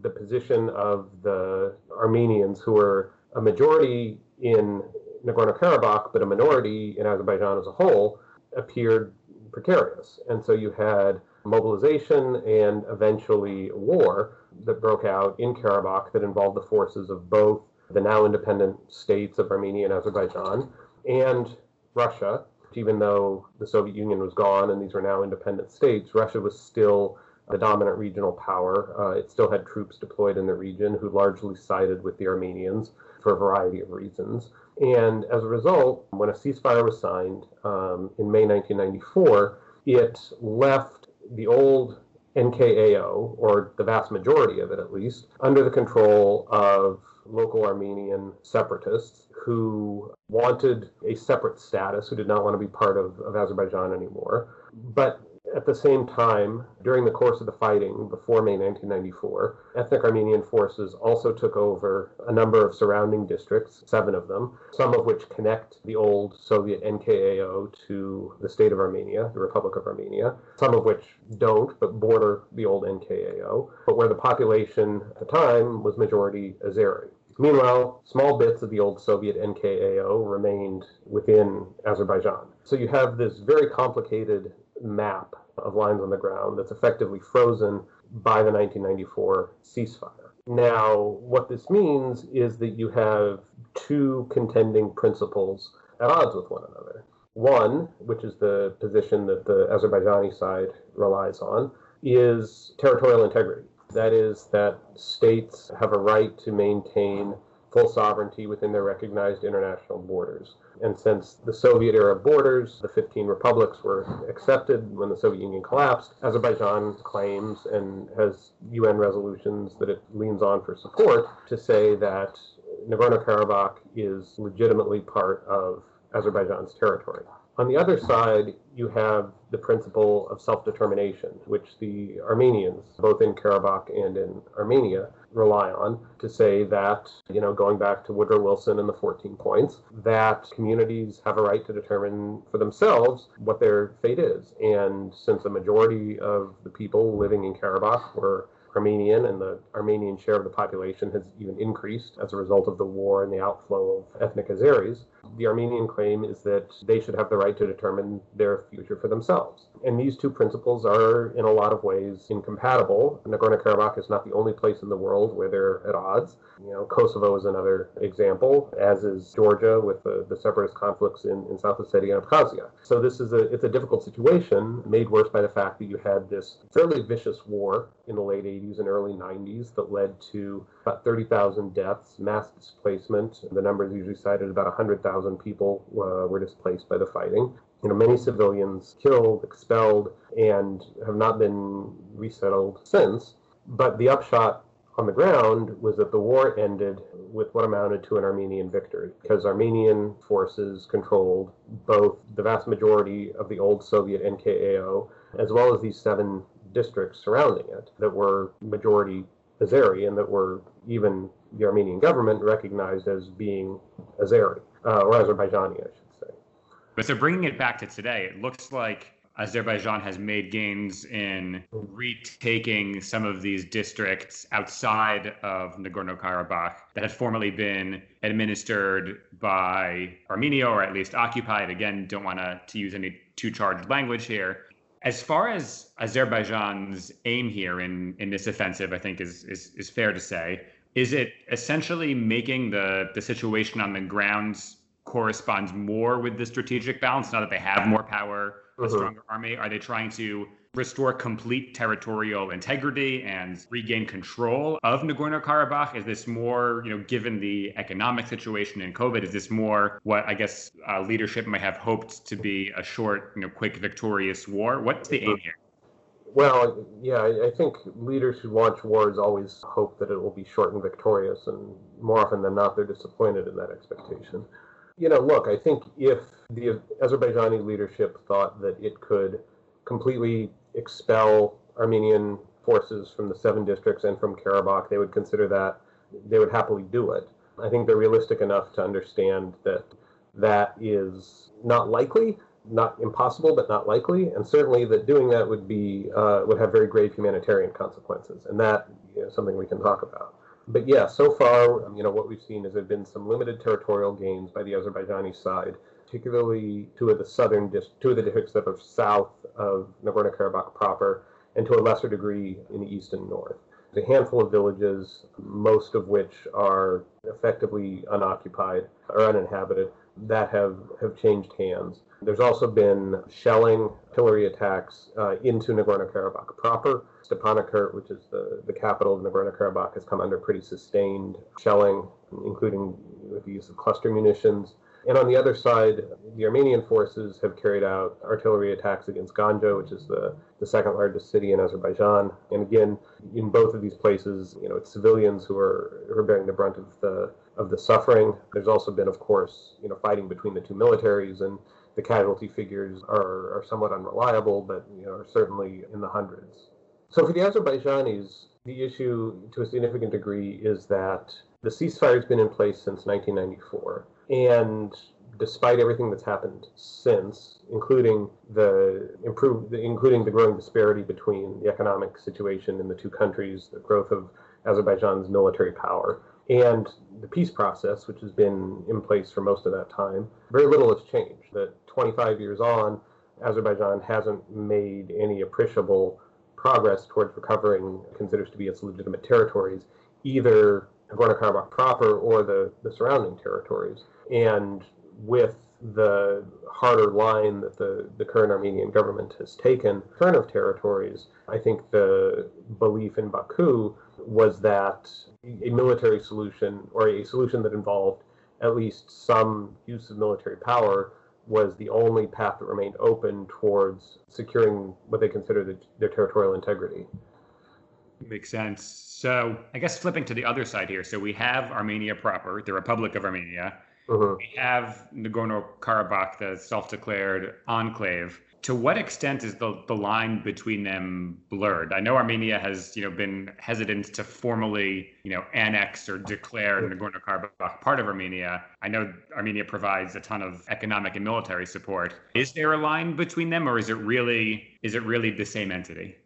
the position of the Armenians, who were a majority in Nagorno-Karabakh, but a minority in Azerbaijan as a whole, appeared precarious. And so you had mobilization and eventually war that broke out in Karabakh that involved the forces of both the now independent states of Armenia and Azerbaijan and Russia. Even though the Soviet Union was gone and these were now independent states, Russia was still the dominant regional power. Uh, it still had troops deployed in the region who largely sided with the Armenians for a variety of reasons. And as a result, when a ceasefire was signed um, in May nineteen ninety-four, it left the old N K A O, or the vast majority of it at least, under the control of local Armenian separatists who wanted a separate status, who did not want to be part of, of Azerbaijan anymore. But at the same time, during the course of the fighting before May nineteen ninety-four, ethnic Armenian forces also took over a number of surrounding districts, seven of them, some of which connect the old Soviet N K A O to the state of Armenia, the Republic of Armenia, some of which don't, but border the old N K A O, but where the population at the time was majority Azeri. Meanwhile, small bits of the old Soviet N K A O remained within Azerbaijan. So you have this very complicated map of lines on the ground that's effectively frozen by the nineteen ninety-four ceasefire. Now, what this means is that you have two contending principles at odds with one another. One, which is the position that the Azerbaijani side relies on, is territorial integrity. That is, that states have a right to maintain full sovereignty within their recognized international borders. And since the Soviet-era borders, the fifteen republics were accepted when the Soviet Union collapsed, Azerbaijan claims and has U N resolutions that it leans on for support to say that Nagorno-Karabakh is legitimately part of Azerbaijan's territory. On the other side, you have the principle of self-determination, which the Armenians, both in Karabakh and in Armenia, rely on to say that, you know, going back to Woodrow Wilson and the fourteen points, that communities have a right to determine for themselves what their fate is. And since the majority of the people living in Karabakh were Armenian, and the Armenian share of the population has even increased as a result of the war and the outflow of ethnic Azeris, the Armenian claim is that they should have the right to determine their future for themselves. And these two principles are, in a lot of ways, incompatible. Nagorno-Karabakh is not the only place in the world where they're at odds. You know, Kosovo is another example, as is Georgia with the, the separatist conflicts in, in South Ossetia and Abkhazia. So this is a, it's a difficult situation, made worse by the fact that you had this fairly vicious war in the late eighties and early nineties that led to about thirty thousand deaths, mass displacement. The numbers usually cited about one hundred thousand people uh, were displaced by the fighting. You know, many civilians killed, expelled, and have not been resettled since. But the upshot on the ground was that the war ended with what amounted to an Armenian victory, because Armenian forces controlled both the vast majority of the old Soviet N K A O, as well as these seven districts surrounding it that were majority Azeri and that were even the Armenian government recognized as being Azeri, uh, or Azerbaijani, I should say. But so bringing it back to today, it looks like Azerbaijan has made gains in retaking some of these districts outside of Nagorno-Karabakh that had formerly been administered by Armenia, or at least occupied. Again, don't want to, to use any too charged language here. As far as Azerbaijan's aim here in, in this offensive, I think is, is, is fair to say, is it essentially making the, the situation on the ground corresponds more with the strategic balance now that they have more power, a mm-hmm. stronger army? Are they trying to restore complete territorial integrity and regain control of Nagorno-Karabakh? Is this more, you know, given the economic situation in COVID, is this more what I guess uh, leadership might have hoped to be a short, you know, quick, victorious war? What's the aim here? Well, yeah, I think leaders who launch wars always hope that it will be short and victorious, and more often than not, they're disappointed in that expectation. You know, look, I think if the Azerbaijani leadership thought that it could completely expel Armenian forces from the seven districts and from Karabakh, they would consider that, they would happily do it. I think they're realistic enough to understand that that is not likely, not impossible, but not likely, and certainly that doing that would be uh, would have very grave humanitarian consequences, and that you know, something we can talk about. But yeah, so far, you know, what we've seen is there have been some limited territorial gains by the Azerbaijani side, particularly two of the southern districts, two of the districts that are south of Nagorno-Karabakh proper, and to a lesser degree in the east and north. There's a handful of villages, most of which are effectively unoccupied or uninhabited, that have, have changed hands. There's also been shelling, artillery attacks uh, into Nagorno-Karabakh proper. Stepanakert, which is the, the capital of Nagorno-Karabakh, has come under pretty sustained shelling, including with the use of cluster munitions. And on the other side, the Armenian forces have carried out artillery attacks against Ganja, which is the, the second largest city in Azerbaijan. And again, in both of these places, you know, it's civilians who are, who are bearing the brunt of the of the suffering. There's also been, of course, you know, fighting between the two militaries, and the casualty figures are, are somewhat unreliable, but you know, are certainly in the hundreds. So for the Azerbaijanis, the issue to a significant degree is that the ceasefire has been in place since nineteen ninety-four. And despite everything that's happened since, including the improved, including the growing disparity between the economic situation in the two countries, the growth of Azerbaijan's military power, and the peace process, which has been in place for most of that time, very little has changed. That twenty-five years on, Azerbaijan hasn't made any appreciable progress towards recovering what it considers to be its legitimate territories, either Nagorno-Karabakh proper or the, the surrounding territories. And with the harder line that the, the current Armenian government has taken, turn of territories, I think the belief in Baku was that a military solution, or a solution that involved at least some use of military power, was the only path that remained open towards securing what they considered the, their territorial integrity. Makes sense. So I guess flipping to the other side here. So we have Armenia proper, the Republic of Armenia. Mm-hmm. We have Nagorno-Karabakh, the self-declared enclave. To what extent is the, the line between them blurred? I know Armenia has, you know, been hesitant to formally, you know, annex or declare Nagorno-Karabakh part of Armenia. I know Armenia provides a ton of economic and military support. Is there a line between them, or is it really is it really the same entity?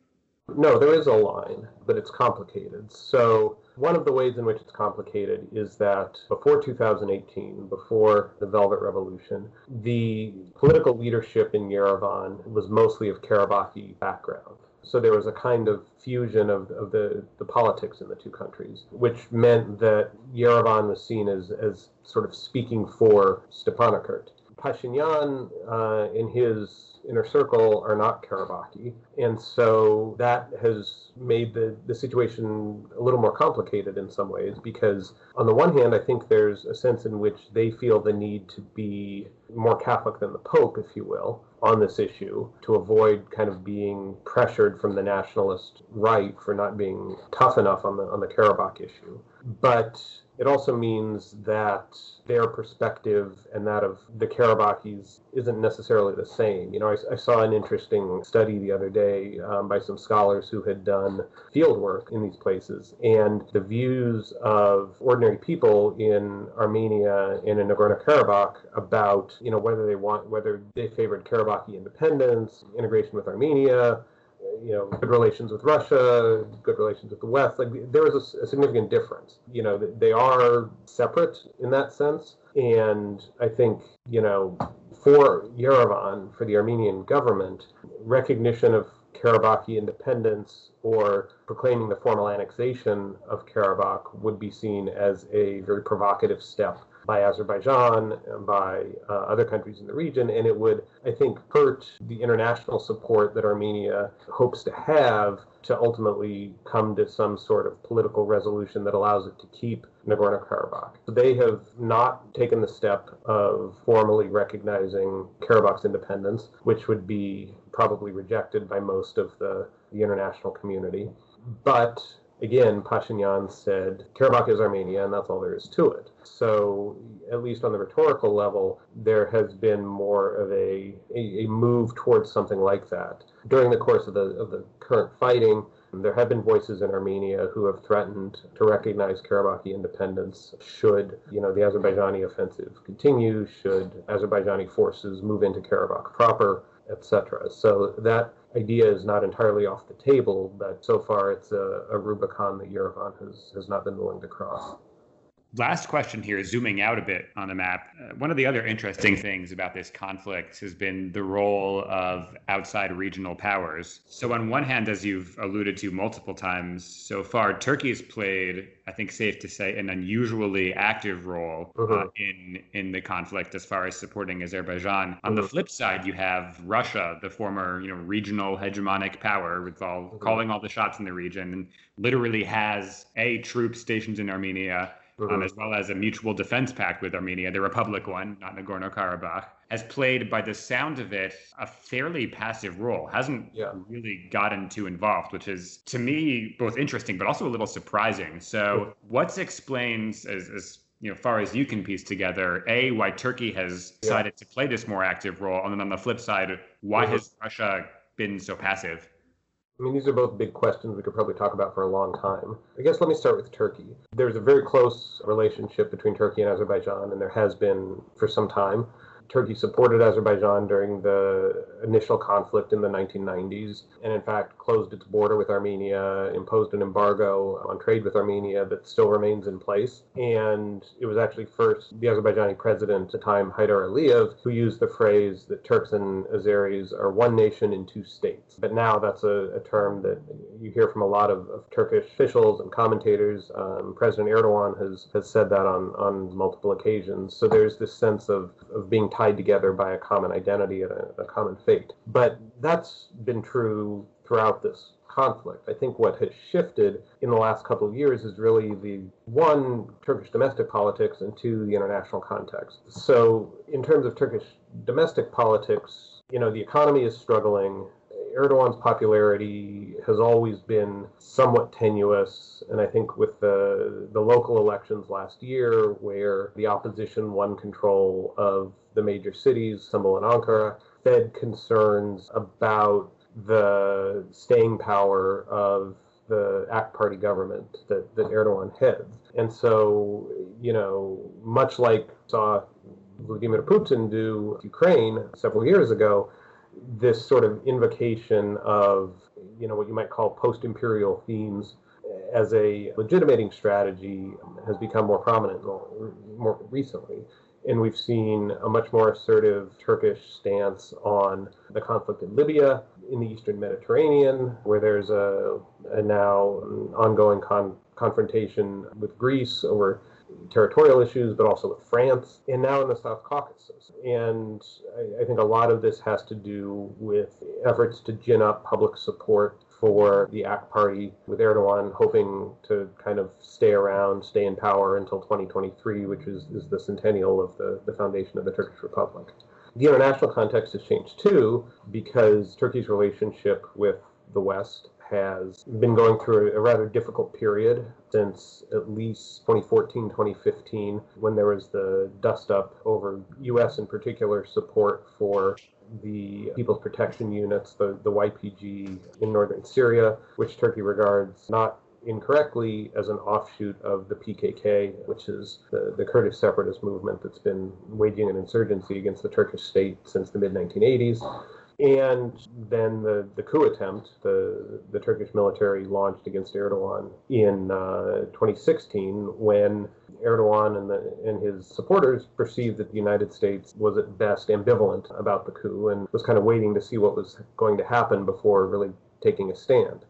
No, there is a line, but it's complicated. So one of the ways in which it's complicated is that before two thousand eighteen, before the Velvet Revolution, the political leadership in Yerevan was mostly of Karabakhi background. So there was a kind of fusion of, of the, the politics in the two countries, which meant that Yerevan was seen as, as sort of speaking for Stepanakert. Pashinyan uh, in his inner circle are not Karabakhi. And so that has made the, the situation a little more complicated in some ways, because on the one hand, I think there's a sense in which they feel the need to be more Catholic than the Pope, if you will, on this issue to avoid kind of being pressured from the nationalist right for not being tough enough on the, on the Karabakh issue. But it also means that their perspective and that of the Karabakhis isn't necessarily the same. You know, I, I saw an interesting study the other day um, by some scholars who had done field work in these places, and the views of ordinary people in Armenia and in Nagorno-Karabakh about, you know, whether they want, whether they favored Karabakhi independence, integration with Armenia, you know, good relations with Russia, good relations with the West. Like, there is a, a significant difference. You know, they are separate in that sense. And I think, you know, for Yerevan, for the Armenian government, recognition of Karabakhi independence or proclaiming the formal annexation of Karabakh would be seen as a very provocative step by Azerbaijan, and by uh, other countries in the region, and it would, I think, hurt the international support that Armenia hopes to have to ultimately come to some sort of political resolution that allows it to keep Nagorno-Karabakh. So they have not taken the step of formally recognizing Karabakh's independence, which would be probably rejected by most of the, the international community. But again, Pashinyan said, Karabakh is Armenia, and that's all there is to it. So, at least on the rhetorical level, there has been more of a, a, a move towards something like that. During the course of the, of the current fighting, there have been voices in Armenia who have threatened to recognize Karabakhi independence should, you know, the Azerbaijani offensive continue, should Azerbaijani forces move into Karabakh proper, et cetera. So that idea is not entirely off the table, but so far it's a, a Rubicon that Yerevan has, has not been willing to cross. Last question here, zooming out a bit on the map. Uh, one of the other interesting things about this conflict has been the role of outside regional powers. So on one hand, as you've alluded to multiple times so far, Turkey has played, I think safe to say, an unusually active role mm-hmm. uh, in, in the conflict as far as supporting Azerbaijan. On mm-hmm. the flip side, you have Russia, the former, you know, regional hegemonic power with all mm-hmm. calling all the shots in the region, and literally has a troop stationed in Armenia, Mm-hmm. Um, as well as a mutual defense pact with Armenia, the Republic one, not Nagorno-Karabakh, has played, by the sound of it, a fairly passive role, hasn't yeah. really gotten too involved, which is, to me, both interesting, but also a little surprising. So what's explains, as, as you know, far as you can piece together, A, why Turkey has yeah. decided to play this more active role, and then on the flip side, why mm-hmm. has Russia been so passive? I mean, these are both big questions we could probably talk about for a long time. I guess let me start with Turkey. There's a very close relationship between Turkey and Azerbaijan, and there has been for some time. Turkey supported Azerbaijan during the initial conflict in the nineteen nineties, and in fact closed its border with Armenia, imposed an embargo on trade with Armenia that still remains in place. And it was actually first the Azerbaijani president at the time, Haidar Aliyev, who used the phrase that Turks and Azeris are one nation in two states. But now that's a, a term that you hear from a lot of, of Turkish officials and commentators. Um, President Erdogan has, has said that on, on multiple occasions. So there's this sense of, of being tied together by a common identity and a, a common fate. But that's been true throughout this conflict. I think what has shifted in the last couple of years is really the, one, Turkish domestic politics, and two, the international context. So in terms of Turkish domestic politics, you know, the economy is struggling. Erdogan's popularity has always been somewhat tenuous, and I think with the the local elections last year, where the opposition won control of the major cities, Istanbul and Ankara, fed concerns about the staying power of the A K party government that, that Erdogan heads. And so, you know, much like saw Vladimir Putin do Ukraine several years ago, this sort of invocation of, you know, what you might call post-imperial themes as a legitimating strategy has become more prominent more recently. And we've seen a much more assertive Turkish stance on the conflict in Libya, in the Eastern Mediterranean, where there's a, a now ongoing con- confrontation with Greece over territorial issues, but also with France, and now in the South Caucasus. And I, I think a lot of this has to do with efforts to gin up public support for the A K party, with Erdogan hoping to kind of stay around, stay in power until twenty twenty-three, which is, is the centennial of the, the foundation of the Turkish Republic. The international context has changed too, because Turkey's relationship with the West has been going through a rather difficult period since at least twenty fourteen, twenty fifteen, when there was the dust-up over U S in particular support for the People's Protection Units, the, the Y P G in northern Syria, which Turkey regards not incorrectly as an offshoot of the P K K, which is the, the Kurdish separatist movement that's been waging an insurgency against the Turkish state since the mid nineteen eighties. And then the, the coup attempt, the, the Turkish military launched against Erdogan in uh, twenty sixteen, when Erdogan and, the, and his supporters perceived that the United States was at best ambivalent about the coup and was kind of waiting to see what was going to happen before really taking a stand.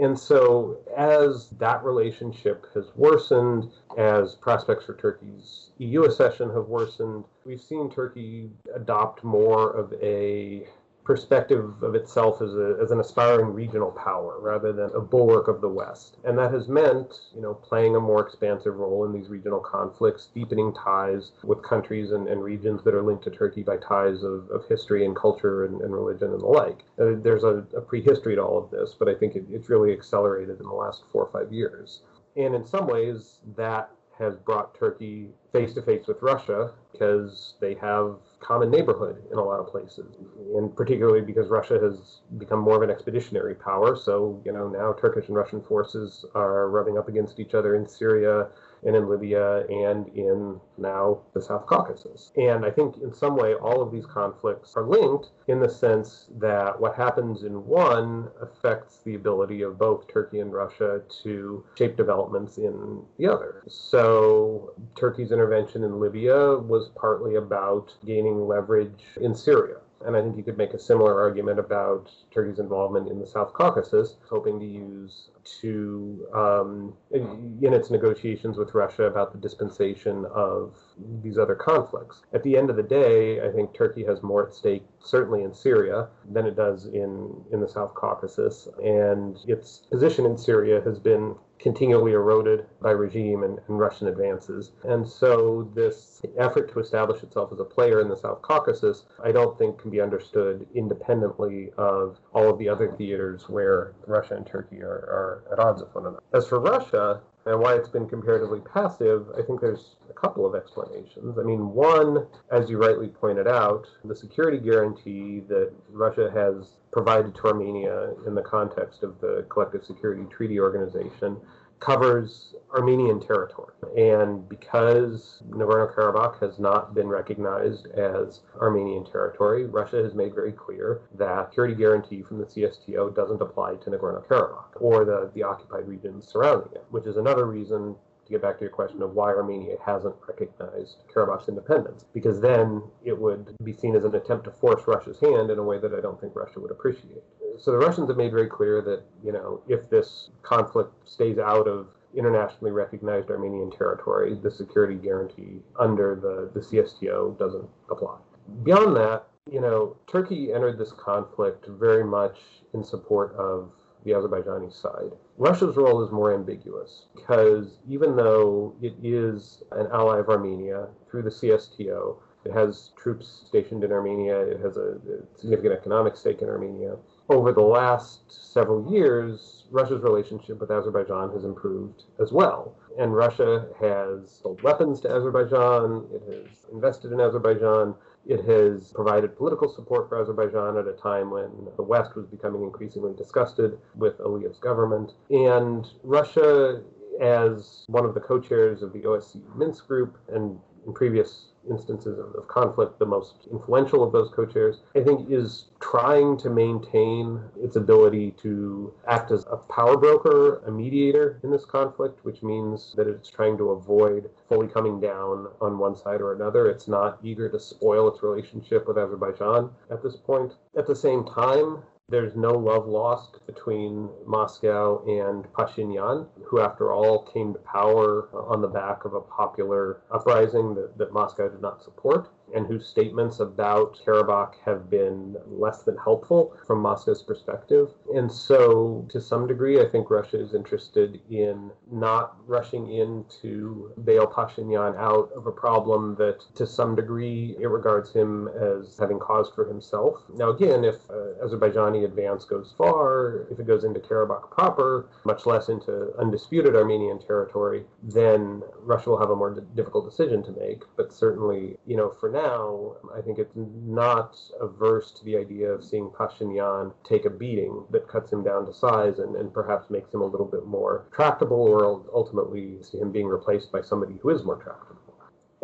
And so as that relationship has worsened, as prospects for Turkey's E U accession have worsened, we've seen Turkey adopt more of a perspective of itself as, a, as an aspiring regional power rather than a bulwark of the West. And that has meant, you know, playing a more expansive role in these regional conflicts, deepening ties with countries and, and regions that are linked to Turkey by ties of, of history and culture and, and religion and the like. Uh, there's a, a prehistory to all of this, but I think it, it's really accelerated in the last four or five years. And in some ways, that has brought Turkey face-to-face with Russia because they have common neighborhood in a lot of places, and particularly because Russia has become more of an expeditionary power. So, you know, now Turkish and Russian forces are rubbing up against each other in Syria and in Libya and in now the South Caucasus. And I think in some way all of these conflicts are linked in the sense that what happens in one affects the ability of both Turkey and Russia to shape developments in the other. So Turkey's intervention in Libya was partly about gaining leverage in Syria. And I think you could make a similar argument about Turkey's involvement in the South Caucasus, hoping to use to, um, in its negotiations with Russia about the dispensation of these other conflicts. At the end of the day, I think Turkey has more at stake, certainly in Syria, than it does in, in the South Caucasus. And its position in Syria has been continually eroded by regime and, and Russian advances. And so this effort to establish itself as a player in the South Caucasus, I don't think can be understood independently of all of the other theaters where Russia and Turkey are, are at odds with one another. As for Russia, and why it's been comparatively passive, I think there's a couple of explanations. I mean, one, as you rightly pointed out, the security guarantee that Russia has provided to Armenia in the context of the Collective Security Treaty Organization covers Armenian territory. And because Nagorno-Karabakh has not been recognized as Armenian territory, Russia has made very clear that security guarantee from the C S T O doesn't apply to Nagorno-Karabakh or the, the occupied regions surrounding it, which is another reason, to get back to your question of why Armenia hasn't recognized Karabakh's independence, because then it would be seen as an attempt to force Russia's hand in a way that I don't think Russia would appreciate. So the Russians have made very clear that, you know, if this conflict stays out of internationally recognized Armenian territory, the security guarantee under the, the C S T O doesn't apply. Beyond that, you know, Turkey entered this conflict very much in support of the Azerbaijani side. Russia's role is more ambiguous because even though it is an ally of Armenia through the C S T O, it has troops stationed in Armenia, it has a significant economic stake in Armenia, over the last several years, Russia's relationship with Azerbaijan has improved as well. And Russia has sold weapons to Azerbaijan, it has invested in Azerbaijan, it has provided political support for Azerbaijan at a time when the West was becoming increasingly disgusted with Aliyev's government. And Russia, as one of the co-chairs of the O S C E Minsk Group, and in previous instances of, of conflict, the most influential of those co-chairs, I think, is trying to maintain its ability to act as a power broker, a mediator in this conflict, which means that it's trying to avoid fully coming down on one side or another. It's not eager to spoil its relationship with Azerbaijan at this point. At the same time, there's no love lost between Moscow and Pashinyan, who, after all, came to power on the back of a popular uprising that, that Moscow did not support, and whose statements about Karabakh have been less than helpful from Moscow's perspective. And so, to some degree, I think Russia is interested in not rushing in to bail Pashinyan out of a problem that, to some degree, it regards him as having caused for himself. Now, again, if uh, Azerbaijani advance goes far, if it goes into Karabakh proper, much less into undisputed Armenian territory, then Russia will have a more d- difficult decision to make. But certainly, you know, for now, Now, I think it's not averse to the idea of seeing Pashinyan take a beating that cuts him down to size and, and perhaps makes him a little bit more tractable, or ultimately see him being replaced by somebody who is more tractable.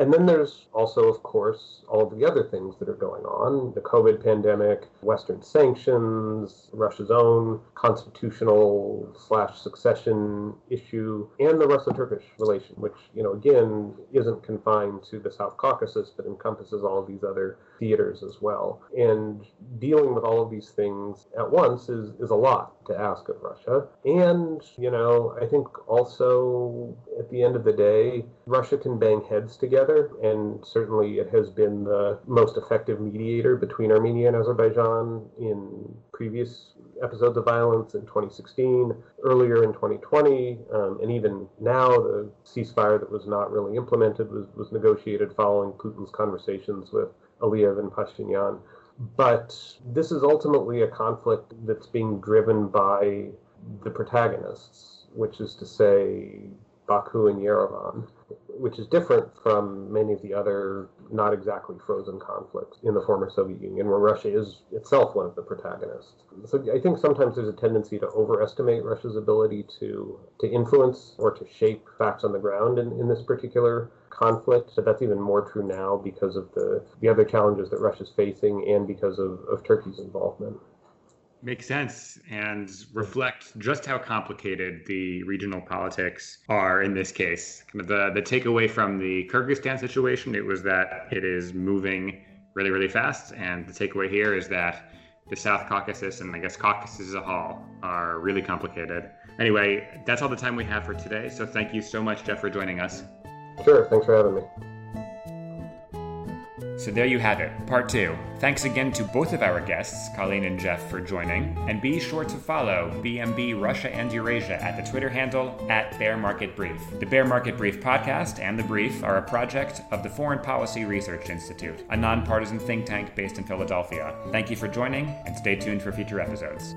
And then there's also, of course, all of the other things that are going on, the COVID pandemic, Western sanctions, Russia's own constitutional slash succession issue, and the Russo-Turkish relation, which, you know, again, isn't confined to the South Caucasus, but encompasses all of these other theaters as well. And dealing with all of these things at once is, is a lot to ask of Russia. And, you know, I think also, at the end of the day, Russia can bang heads together. And certainly it has been the most effective mediator between Armenia and Azerbaijan in previous episodes of violence in twenty sixteen, earlier in twenty twenty, um, and even now. The ceasefire that was not really implemented was, was negotiated following Putin's conversations with Aliyev and Pashinyan. But this is ultimately a conflict that's being driven by the protagonists, which is to say Baku and Yerevan, which is different from many of the other not exactly frozen conflicts in the former Soviet Union, where Russia is itself one of the protagonists. So I think sometimes there's a tendency to overestimate Russia's ability to, to influence or to shape facts on the ground in, in this particular conflict. But that's even more true now because of the, the other challenges that Russia's facing and because of, of Turkey's involvement. Makes sense, and reflect just how complicated the regional politics are in this case. The, the takeaway from the Kyrgyzstan situation, it was that it is moving really, really fast. And the takeaway here is that the South Caucasus, and I guess Caucasus as a whole, are really complicated. Anyway, that's all the time we have for today. So thank you so much, Jeff, for joining us. Sure, thanks for having me. So there you have it, part two. Thanks again to both of our guests, Colleen and Jeff, for joining. And be sure to follow B M B Russia and Eurasia at the Twitter handle at Bear Market Brief. The Bear Market Brief podcast and The Brief are a project of the Foreign Policy Research Institute, a nonpartisan think tank based in Philadelphia. Thank you for joining, and stay tuned for future episodes.